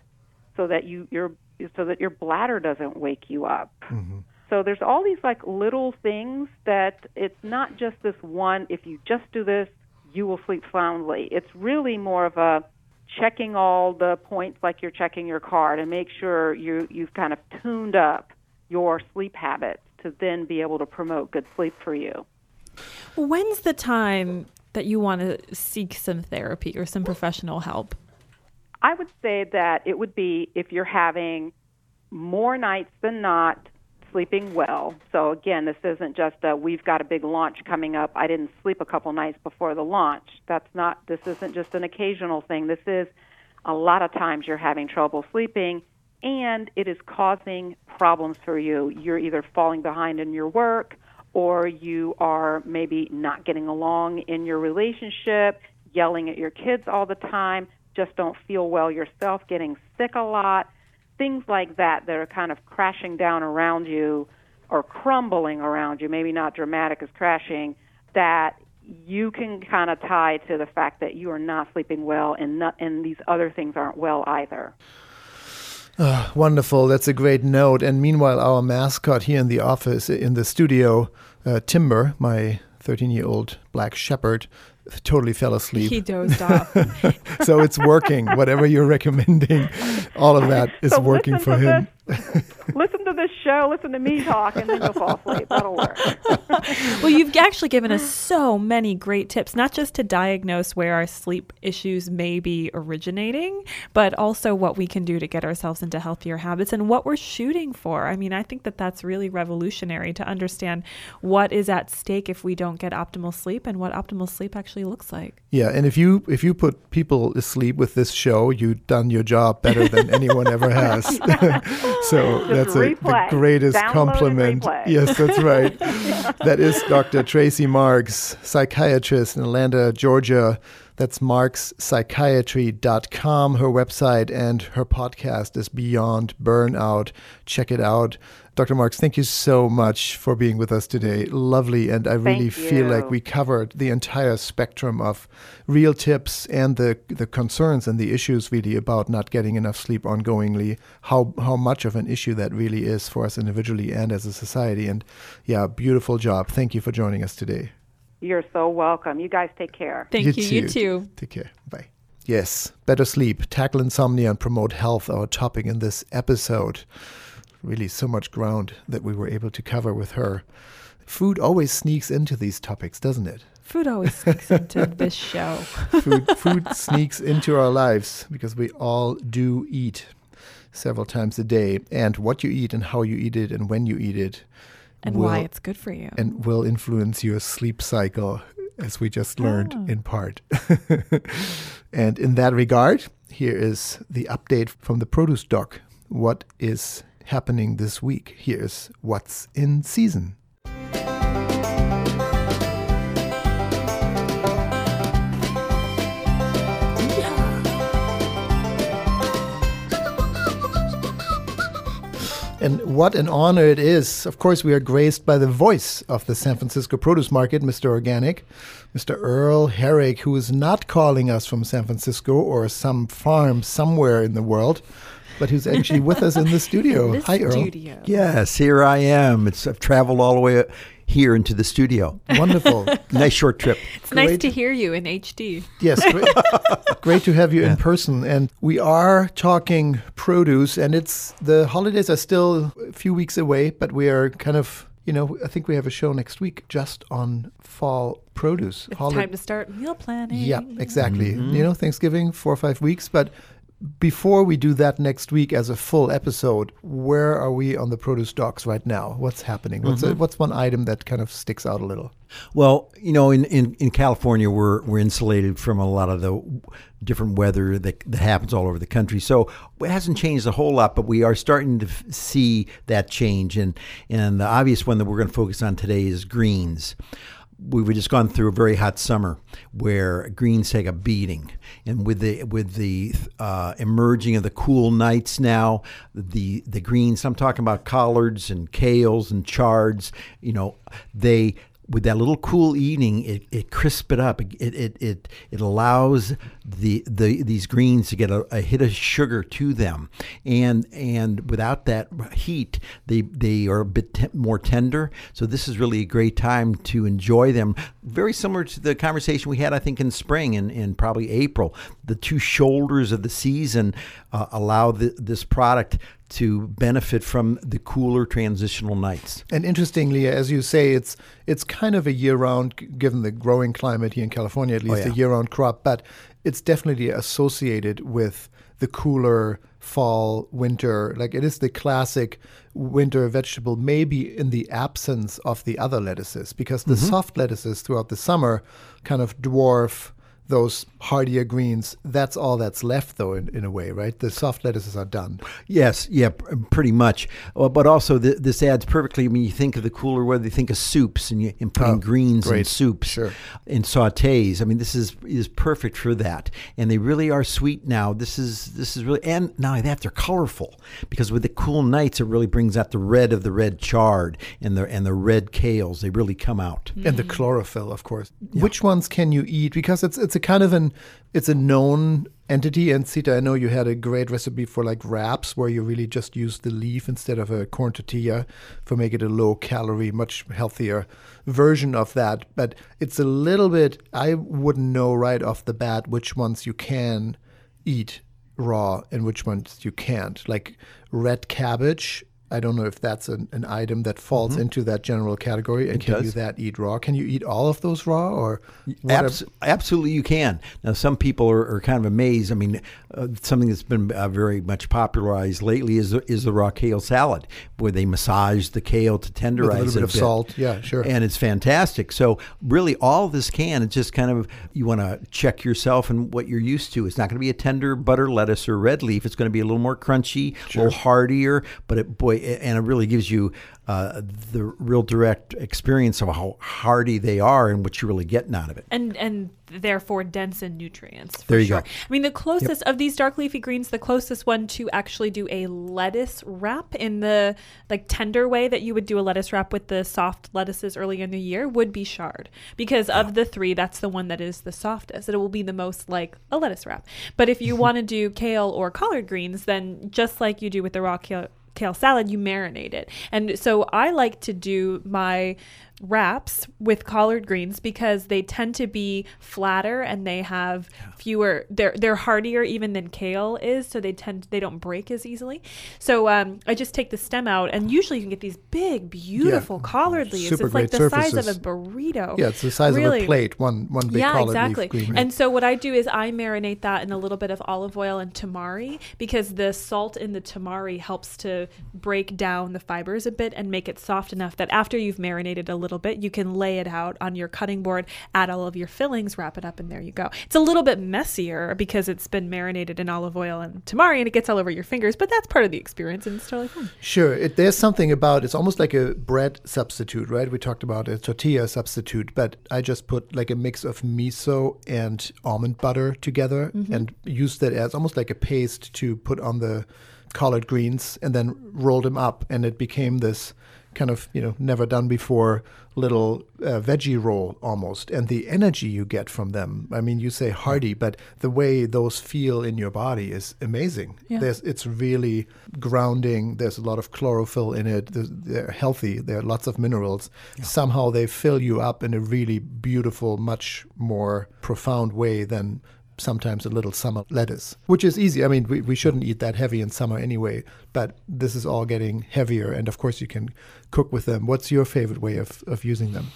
so that you your so that your bladder doesn't wake you up. Mm-hmm. So there's all these like little things that it's not just this one, if you just do this, you will sleep soundly. It's really more of a checking all the points like you're checking your car to make sure you, you've kind of tuned up your sleep habits to then be able to promote good sleep for you. When's the time that you want to seek some therapy or some professional help? I would say that it would be if you're having more nights than not sleeping well. So again, this isn't just a, we've got a big launch coming up, I didn't sleep a couple nights before the launch. That's not, this isn't just an occasional thing. This is a lot of times you're having trouble sleeping and it is causing problems for you. You're either falling behind in your work, or you are maybe not getting along in your relationship, yelling at your kids all the time, just don't feel well yourself, getting sick a lot. Things like that that are kind of crashing down around you or crumbling around you, maybe not dramatic as crashing, that you can kind of tie to the fact that you are not sleeping well and not, and these other things aren't well either. Oh, wonderful. That's a great note. And meanwhile, our mascot here in the office, in the studio, uh, Timber, my thirteen-year-old black shepherd, totally fell asleep. He dozed off. So it's working. Whatever you're recommending, all of that is so working for him. This, listen to this show, listen to me talk, and then you'll fall asleep. That'll work. Well, you've actually given us so many great tips, not just to diagnose where our sleep issues may be originating, but also what we can do to get ourselves into healthier habits and what we're shooting for. I mean, I think that that's really revolutionary to understand what is at stake if we don't get optimal sleep and what optimal sleep actually looks like. Yeah, and if you if you put people asleep with this show, you've done your job better than anyone ever has. So Just that's a, the greatest Download compliment. Yes, that's right. That is Doctor Tracey Marks, psychiatrist in Atlanta, Georgia. That's Marks Psychiatry dot com, her website, and her podcast is Beyond Burnout. Check it out. Doctor Marks, thank you so much for being with us today. Lovely, and I really feel like we covered the entire spectrum of real tips and the the concerns and the issues really about not getting enough sleep ongoingly, how how much of an issue that really is for us individually and as a society. And yeah, beautiful job. Thank you for joining us today. You're so welcome. You guys take care. Thank you. You too. You too. Take care. Bye. Yes, better sleep, tackle insomnia, and promote health, our topic in this episode. Really so much ground that we were able to cover with her. Food always sneaks into these topics, doesn't it? Food always sneaks into this show. food, food sneaks into our lives because we all do eat several times a day. And what you eat and how you eat it and when you eat it. And will, why it's good for you. And will influence your sleep cycle, as we just learned oh. in part. And in that regard, here is the update from the produce doc. What is happening this week? Here's what's in season. And what an honor it is. Of course, we are graced by the voice of the San Francisco produce market, Mister Organic, Mister Earl Herrick, who is not calling us from San Francisco or some farm somewhere in the world, but who's actually with us in the studio. In this Hi, Earl. Studio. Yes, here I am. It's I've traveled all the way up here into the studio. Wonderful. Nice short trip. It's great. Nice to hear you in H D. Yes. Great, great to have you yeah. in person. And we are talking produce, and it's the holidays are still a few weeks away, but we are kind of, you know, I think we have a show next week just on fall produce. It's Holi- time to start meal planning. Yeah, exactly. Mm-hmm. You know, Thanksgiving, four or five weeks, but before we do that next week as a full episode, where are we on the produce docs right now? What's happening? What's mm-hmm. a, what's one item that kind of sticks out a little? Well, you know, in, in, in California, we're we're insulated from a lot of the different weather that, that happens all over the country. So it hasn't changed a whole lot, but we are starting to f- see that change. And, and the obvious one that we're going to focus on today is greens. We've just gone through a very hot summer where greens take a beating, and with the with the uh, emerging of the cool nights now, the the greens. I'm talking about collards and kales and chards. You know, they with that little cool evening, it it crisps it up. It it it it allows the the these greens to get a, a hit of sugar to them, and and without that heat, they they are a bit t- more tender. So this is really a great time to enjoy them. Very similar to the conversation we had, I think, in spring and, and probably April. The two shoulders of the season uh, allow the, this product to benefit from the cooler transitional nights. And interestingly, as you say, it's it's kind of a year-round, given the growing climate here in California, at least oh, yeah. a year-round crop, but it's definitely associated with the cooler fall, winter. Like it is the classic winter vegetable, maybe in the absence of the other lettuces, because the mm-hmm. soft lettuces throughout the summer kind of dwarf those hardier greens. That's all that's left, though, in, in a way, right? The soft lettuces are done. Yes, yeah, p- pretty much. Well, but also, th- this adds perfectly. I mean, you think of the cooler weather, you think of soups and, you, and putting oh, greens great. in soups sure. and sautés. I mean, this is is perfect for that. And they really are sweet now. This is this is really, and not only that, they're colorful, because with the cool nights, it really brings out the red of the red chard and the and the red kales. They really come out. Mm-hmm. And the chlorophyll, of course. Yeah. Which ones can you eat? Because it's it's a kind of an it's a known entity. And Sita, I know you had a great recipe for like wraps where you really just use the leaf instead of a corn tortilla for make it a low calorie, much healthier version of that. But it's a little bit, I wouldn't know right off the bat which ones you can eat raw and which ones you can't. Like red cabbage, I don't know if that's an, an item that falls mm-hmm. into that general category. And it can does. you that eat raw? Can you eat all of those raw? Or Abs- Absolutely you can. Now, some people are, are kind of amazed. I mean, uh, something that's been uh, very much popularized lately is the, is the raw kale salad, where they massage the kale to tenderize it. With a little bit of bit. salt. Yeah, sure. And it's fantastic. So really all this can, it's just kind of, you want to check yourself and what you're used to. It's not going to be a tender butter lettuce or red leaf. It's going to be a little more crunchy, sure. a little heartier, but it, boy, and it really gives you uh, the real direct experience of how hearty they are and what you're really getting out of it. And and therefore dense in nutrients. There you sure. go. I mean, the closest yep. of these dark leafy greens, the closest one to actually do a lettuce wrap in the like tender way that you would do a lettuce wrap with the soft lettuces early in the year would be chard, because yeah. of the three, that's the one that is the softest. It will be the most like a lettuce wrap. But if you want to do kale or collard greens, then just like you do with the raw kale, kale salad, you marinate it. And so I like to do my wraps with collard greens because they tend to be flatter and they have fewer, they're they're heartier even than kale is, so they tend they don't break as easily. So um I just take the stem out, and usually you can get these big beautiful yeah. collard leaves. Super it's like the surfaces. Size of a burrito. Yeah, it's the size really. of a plate, one one big yeah, collard exactly. leaf green. And so what I do is I marinate that in a little bit of olive oil and tamari, because the salt in the tamari helps to break down the fibers a bit and make it soft enough that after you've marinated a little bit, you can lay it out on your cutting board, add all of your fillings, wrap it up, and there you go. It's a little bit messier because it's been marinated in olive oil and tamari and it gets all over your fingers, but that's part of the experience and it's totally fun. Sure. It, there's something about, it's almost like a bread substitute, right? We talked about a tortilla substitute, but I just put like a mix of miso and almond butter together mm-hmm. and used that as almost like a paste to put on the collard greens and then rolled them up, and it became this kind of, you know, never done before little uh, veggie roll almost. And the energy you get from them, I mean, you say hearty, but the way those feel in your body is amazing. Yeah. There's, it's really grounding. There's a lot of chlorophyll in it. There's, they're healthy. There are lots of minerals. Yeah. Somehow they fill you up in a really beautiful, much more profound way than sometimes a little summer lettuce, which is easy. I mean, we, we shouldn't eat that heavy in summer anyway, but this is all getting heavier. And of course, you can cook with them. What's your favorite way of, of using them?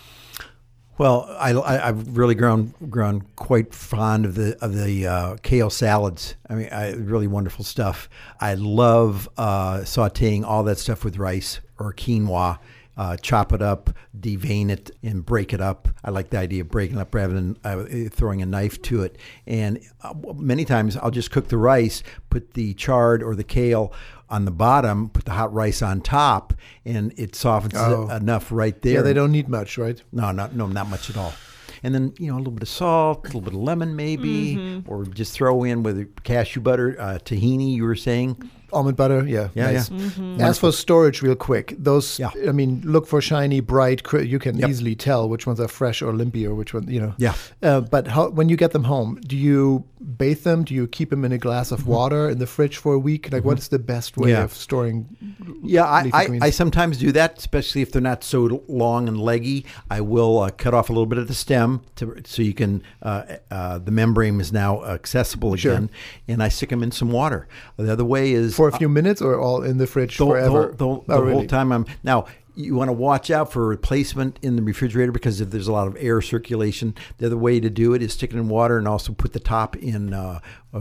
Well, I, I, I've really grown grown quite fond of the of the uh, kale salads. I mean, I, really wonderful stuff. I love uh, sautéing all that stuff with rice or quinoa. Uh, chop it up, devein it, and break it up. I like the idea of breaking up rather than uh, throwing a knife to it. And uh, many times I'll just cook the rice, put the chard or the kale on the bottom, put the hot rice on top, and it softens oh. it enough right there. Yeah, they don't need much, right? No, not, no, not much at all. And then, you know, a little bit of salt, a little bit of lemon maybe, mm-hmm. or just throw in with cashew butter, uh, tahini, you were saying. Almond butter, yeah, yeah nice. Yeah. Mm-hmm. As for storage, real quick, those, yeah. I mean, look for shiny, bright, cr- you can yep. easily tell which ones are fresh or limpy or which one, you know. Yeah. Uh, but how, when you get them home, do you bathe them? Do you keep them in a glass of mm-hmm. water in the fridge for a week? Like, mm-hmm. what's the best way yeah. of storing Yeah, I, I, I sometimes do that, especially if they're not so long and leggy. I will uh, cut off a little bit of the stem to, so you can, uh, uh, the membrane is now accessible again, sure. and I stick them in some water. The other way is, for a few minutes or all in the fridge the, forever? The, the, oh, the really? whole time I'm... Now, you want to watch out for a replacement in the refrigerator because if there's a lot of air circulation, the other way to do it is stick it in water and also put the top in uh, a,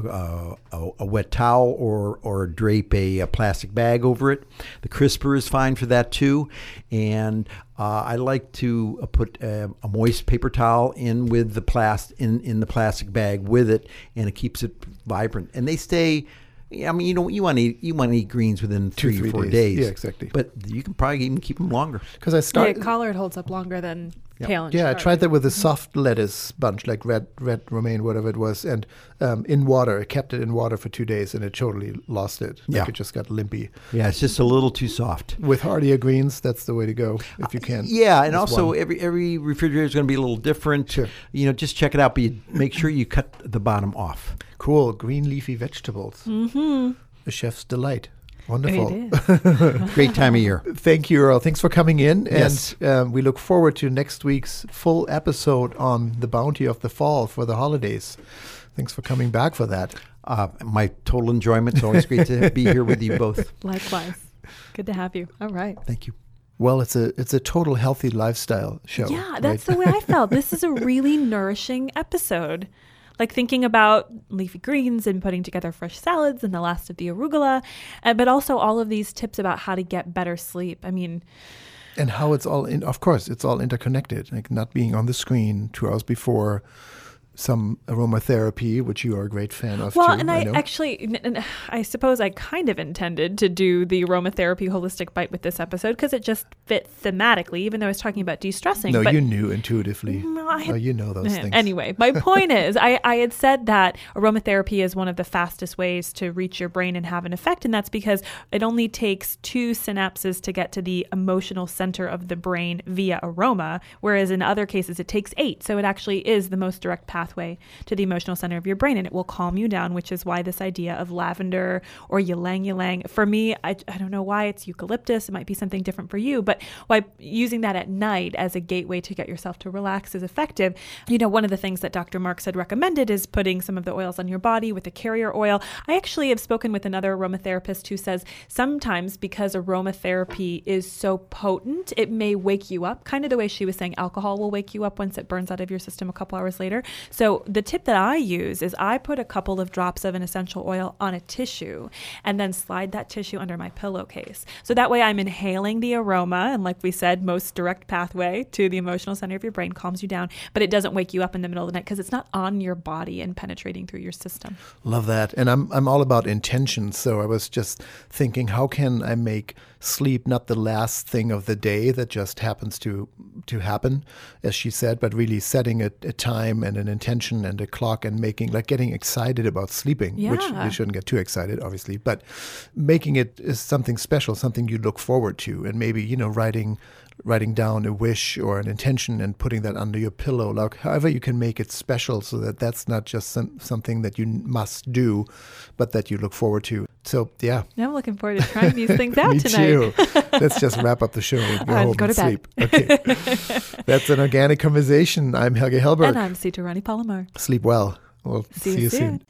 a, a wet towel or or drape a, a plastic bag over it. The crisper is fine for that too. And uh, I like to uh, put a, a moist paper towel in with the plast in, in the plastic bag with it, and it keeps it vibrant. And they stay... I mean, you know, you want to eat, you want to eat greens within three, Two, three or four days. days. Yeah, exactly. But you can probably even keep them longer. Because I started. Yeah, collard holds up longer than yep. kale. And yeah, chard. I tried that with a soft lettuce bunch, like red, red romaine, whatever it was, and um, in water. I kept it in water for two days, and it totally lost it. Like yeah, it just got limpy. Yeah, it's just a little too soft. With heartier greens, that's the way to go if you can. Uh, yeah, and also one. every every refrigerator is going to be a little different. Sure. You know, just check it out, but you make sure you cut the bottom off. Cool. Green leafy vegetables. Mm-hmm. A chef's delight. Wonderful. Great time of year. Thank you, Earl. Thanks for coming in. Yes. And um, we look forward to next week's full episode on the bounty of the fall for the holidays. Thanks for coming back for that. Uh, my total enjoyment. It's always great to be here with you both. Likewise. Good to have you. All right. Thank you. Well, it's a it's a total healthy lifestyle show. Yeah, that's right? The way I felt. This is a really nourishing episode. Like thinking about leafy greens and putting together fresh salads and the last of the arugula, uh, but also all of these tips about how to get better sleep. I mean... And how it's all, in, of course, it's all interconnected. Like not being on the screen two hours before, some aromatherapy, which you are a great fan of. Well, too, and I, I actually, and I suppose I kind of intended to do the aromatherapy holistic bite with this episode because it just fit thematically, even though I was talking about de-stressing. No, but you knew intuitively. No, I had, oh, you know those things. Anyway, my point is, I, I had said that aromatherapy is one of the fastest ways to reach your brain and have an effect. And that's because it only takes two synapses to get to the emotional center of the brain via aroma, whereas in other cases, it takes eight. So it actually is the most direct path pathway to the emotional center of your brain, and it will calm you down, which is why this idea of lavender or ylang ylang, for me, I, I don't know why it's eucalyptus, it might be something different for you, but why using that at night as a gateway to get yourself to relax is effective. You know, one of the things that Doctor Marks had recommended is putting some of the oils on your body with a carrier oil. I actually have spoken with another aromatherapist who says sometimes because aromatherapy is so potent, it may wake you up, kind of the way she was saying alcohol will wake you up once it burns out of your system a couple hours later. So the tip that I use is I put a couple of drops of an essential oil on a tissue and then slide that tissue under my pillowcase. So that way I'm inhaling the aroma. And like we said, most direct pathway to the emotional center of your brain, calms you down, but it doesn't wake you up in the middle of the night because it's not on your body and penetrating through your system. Love that. And I'm I'm all about intention. So I was just thinking, how can I make sleep not the last thing of the day that just happens to to happen, as she said, but really setting a, a time and an intention and a clock and making, like getting excited about sleeping, yeah. which you shouldn't get too excited, obviously, but making it is something special, something you look forward to. And maybe, you know, writing writing down a wish or an intention and putting that under your pillow, like however you can make it special so that that's not just some, something that you must do, but that you look forward to. So, yeah. I'm looking forward to trying these things out Me tonight. Me too. Let's just wrap up the show and go um, home go to and bed. Sleep. Okay. That's An Organic Conversation. I'm Helge Helberg. And I'm Sitarani Palomar. Sleep well. We'll see, see you soon.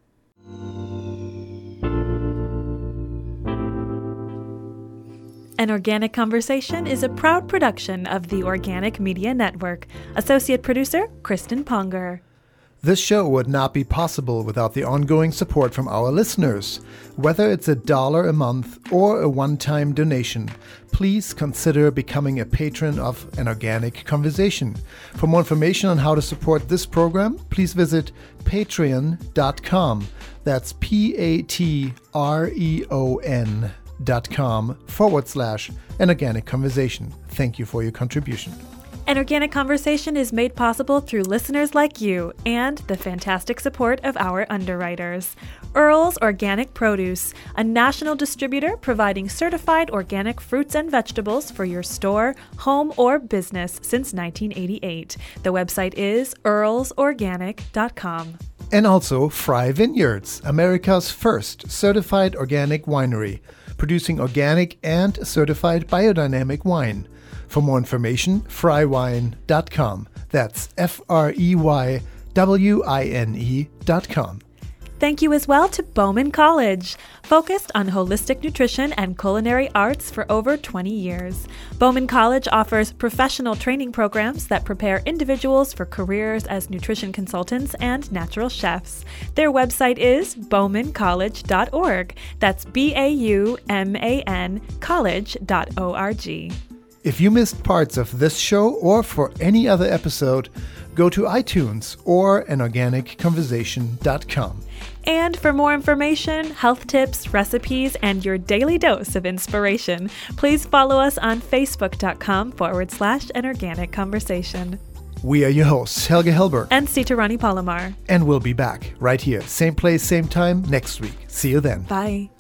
An Organic Conversation is a proud production of the Organic Media Network. Associate producer, Kristen Ponger. This show would not be possible without the ongoing support from our listeners. Whether it's a dollar a month or a one-time donation, please consider becoming a patron of An Organic Conversation. For more information on how to support this program, please visit patreon dot com. That's P-A-T-R-E-O-N dot com forward slash An Organic Conversation. Thank you for your contribution. An Organic Conversation is made possible through listeners like you and the fantastic support of our underwriters. Earl's Organic Produce, a national distributor providing certified organic fruits and vegetables for your store, home, or business since nineteen eighty-eight. The website is earls organic dot com. And also Frey Vineyards, America's first certified organic winery, producing organic and certified biodynamic wine. For more information, frey wine dot com. That's F R E Y W I N E dot com. Thank you as well to Bauman College, focused on holistic nutrition and culinary arts for over twenty years. Bauman College offers professional training programs that prepare individuals for careers as nutrition consultants and natural chefs. Their website is bauman college dot org. That's B A U M A N college dot org. If you missed parts of this show or for any other episode, go to iTunes or an organic conversation dot com. And for more information, health tips, recipes, and your daily dose of inspiration, please follow us on facebook dot com forward slash An Organic Conversation. We are your hosts, Helge Helberg and Sitarani Palomar. And we'll be back right here, same place, same time next week. See you then. Bye.